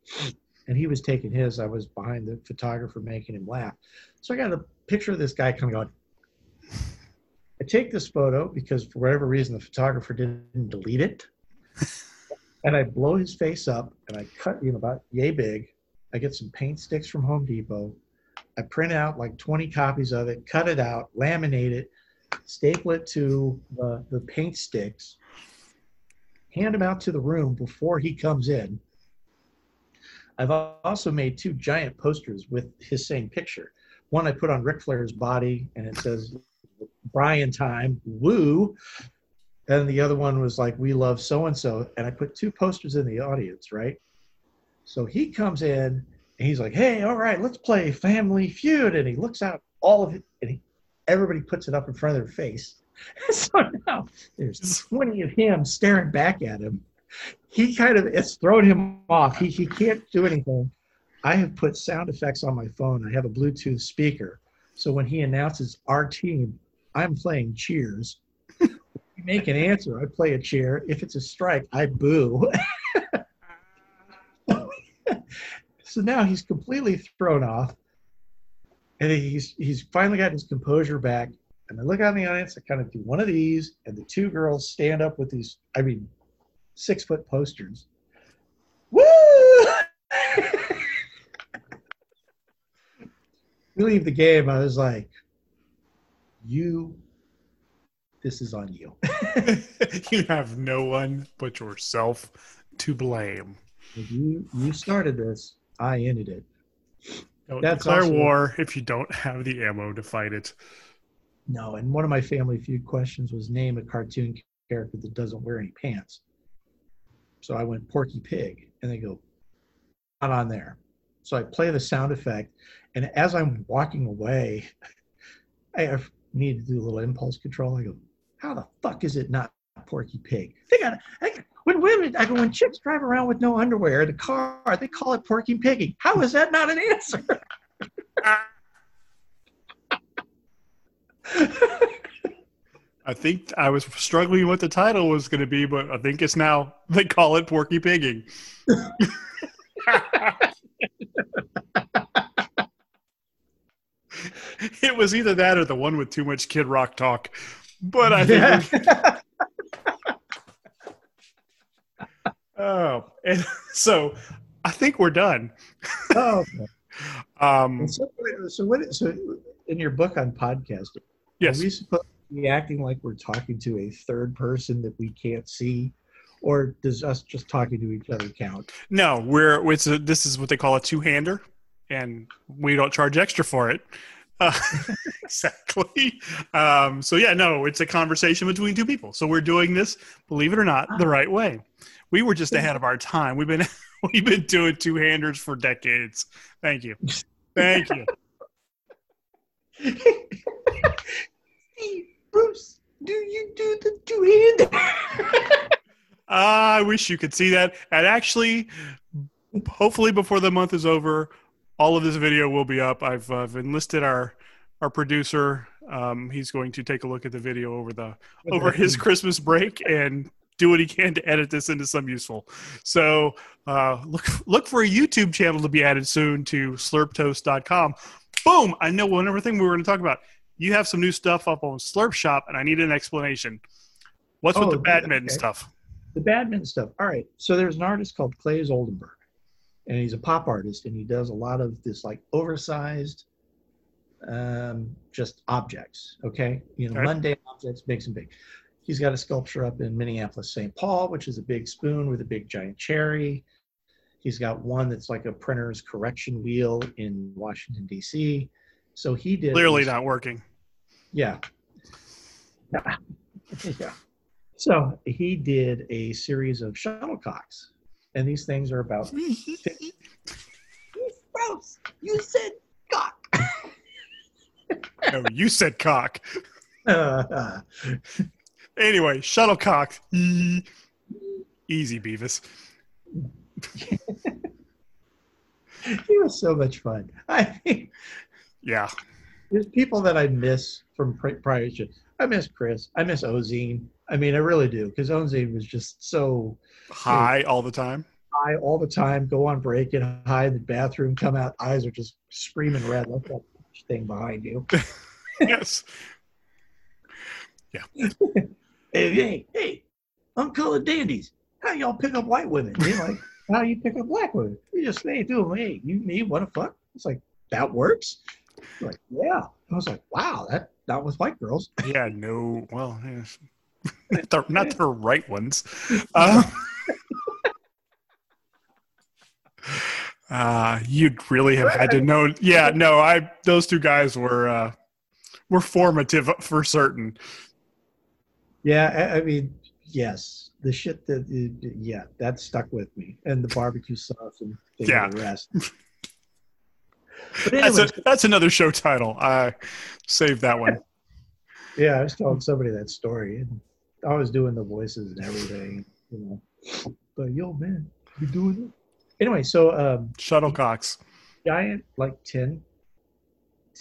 and he was taking his. I was behind the photographer making him laugh. So I got a picture of this guy coming on. I take this photo because for whatever reason, the photographer didn't delete it. And I blow his face up, and I cut him about yay big. I get some paint sticks from Home Depot. I print out like 20 copies of it, cut it out, laminate it, staple it to the paint sticks, hand them out to the room before he comes in. I've also made two giant posters with his same picture. One I put on Ric Flair's body, and it says, Brian time, woo. And the other one was like, we love so-and-so. And I put two posters in the audience, right? So he comes in, and he's like, hey, all right, let's play Family Feud. And he looks out all of it, and everybody puts it up in front of their face. So now there's 20 of him staring back at him. He kind of, it's thrown him off. He can't do anything. I have put sound effects on my phone. I have a Bluetooth speaker. So when he announces our team, I'm playing cheers. If you make an answer, I play a cheer. If it's a strike, I boo. So now he's completely thrown off. And he's finally got his composure back. And I look out in the audience, I kind of do one of these, and the two girls stand up with these, 6-foot posters. Woo! We leave the game, I was like, this is on you. You have no one but yourself to blame. If you started this, I ended it. Don't declare war if you don't have the ammo to fight it. No, and one of my Family Feud questions was name a cartoon character that doesn't wear any pants. So I went Porky Pig, and they go, not on there. So I play the sound effect, and as I'm walking away, I need to do a little impulse control. I go, how the fuck is it not Porky Pig? When chicks drive around with no underwear in the car, they call it Porky Piggy. How is that not an answer? I think I was struggling what the title was going to be, but I think it's now they call it Porky Piggy. It was either that or the one with too much Kid Rock talk, but I think. Yeah. Oh, and so I think we're done. Oh, okay. So in your book on podcasting, yes, are we supposed to be acting like we're talking to a third person that we can't see, or does us just talking to each other count? No, this is what they call a two-hander, and we don't charge extra for it. Exactly. So yeah, no, it's a conversation between two people. So we're doing this, believe it or not, the right way. We were just ahead of our time. We've been doing two-handers for decades. Thank you. Hey, Bruce, do you do the two-hander? I wish you could see that. And actually, hopefully before the month is over, all of this video will be up. I've enlisted our producer. He's going to take a look at the video over his Christmas break and do what he can to edit this into some useful. So look for a YouTube channel to be added soon to slurptoast.com. Boom! I know one other thing we were going to talk about. You have some new stuff up on Slurp Shop, and I need an explanation. What's with the badminton stuff? The badminton stuff. All right. So there's an artist called Claes Oldenburg. and he's a pop artist, and he does a lot of this like oversized just objects, okay? You know, mundane objects, big and big. He's got a sculpture up in Minneapolis, St. Paul, which is a big spoon with a big giant cherry. He's got one that's like a printer's correction wheel in Washington, D.C. So he did... Clearly not working. Yeah. Yeah. Yeah. So he did a series of shuttlecocks. And these things are about... Gross. You said cock. No, you said cock. Anyway, shuttlecock. Easy, Beavis. He was so much fun. I mean, yeah. There's people that I miss from prior shows. I miss Chris. I miss Ozine. I mean, I really do, because Ozine was just so... High all the time? High all the time. Go on break, get high in the bathroom, come out, eyes are just screaming red. Look at that thing behind you. Yes. Yeah. Hey, uncolored dandies. How y'all pick up white women? You're like, how do you pick up black women? You just say to them, hey, you need what a fuck? It's like, that works? You're like, yeah. I was like, wow, that not with white girls. Yeah, no, well, yeah. not the right ones. You'd really have had to know. Yeah, no, those two guys were formative for certain. Yeah, I mean, yes, the shit that stuck with me, and the barbecue sauce and things and the rest. But anyways, that's another show title. I saved that one. Yeah, I was telling somebody that story, and I was doing the voices and everything, you know. But yo, man, you doing it anyway? So shuttlecocks, giant, like 10.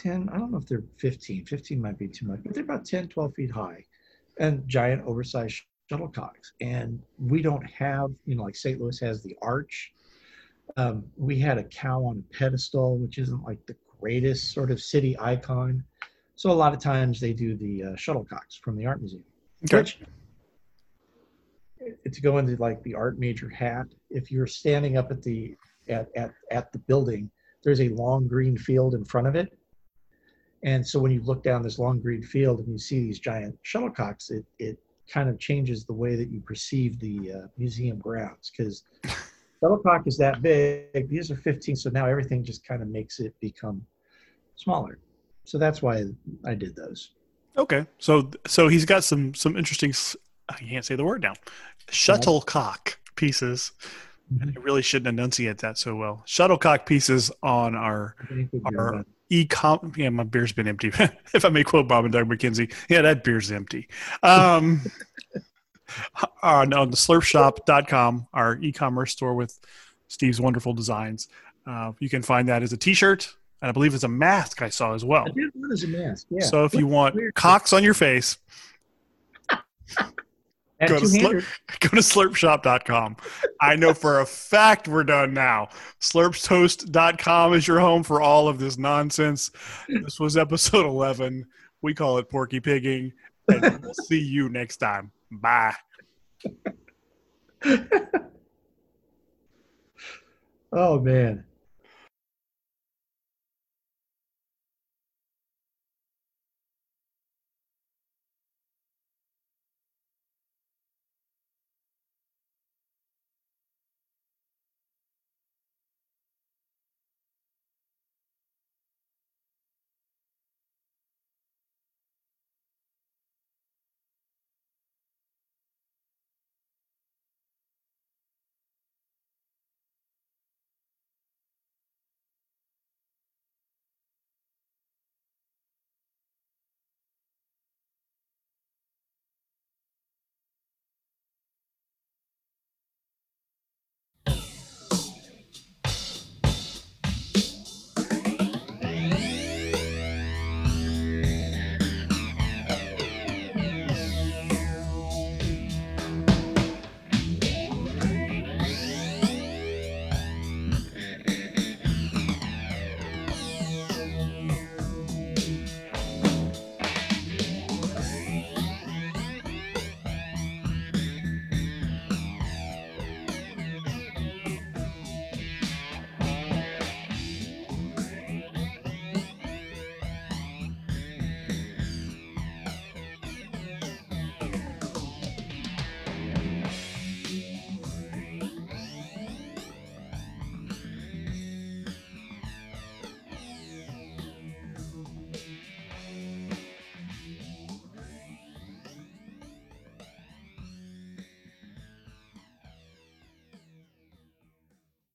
I don't know if they're 15. 15 might be too much, but they're about 10, 12 feet high. And giant oversized shuttlecocks. And we don't have, you know, like St. Louis has the arch. We had a cow on a pedestal, which isn't like the greatest sort of city icon. So a lot of times they do the shuttlecocks from the art museum. Okay. Which, to go into like the art major hat, if you're standing up at the building, there's a long green field in front of it. And so when you look down this long green field and you see these giant shuttlecocks, it kind of changes the way that you perceive the museum grounds, because shuttlecock is that big. These are 15, so now everything just kind of makes it become smaller. So that's why I did those. Okay, so he's got some interesting, I can't say the word now, shuttlecock pieces. And I really shouldn't enunciate that so well. Shuttlecock pieces on our e-com. Yeah, my beer's been empty. If I may quote Bob and Doug McKenzie, yeah, that beer's empty. On the slurpshop.com, our e-commerce store with Steve's wonderful designs. You can find that as a t-shirt, and I believe it's a mask I saw as well. I did one as a mask, yeah. So if you want cocks on your face, go to slurpshop.com. I know for a fact we're done now. Slurptoast.com is your home for all of this nonsense. This was episode 11. We call it Porky Pigging. And we'll see you next time. Bye. Oh, man.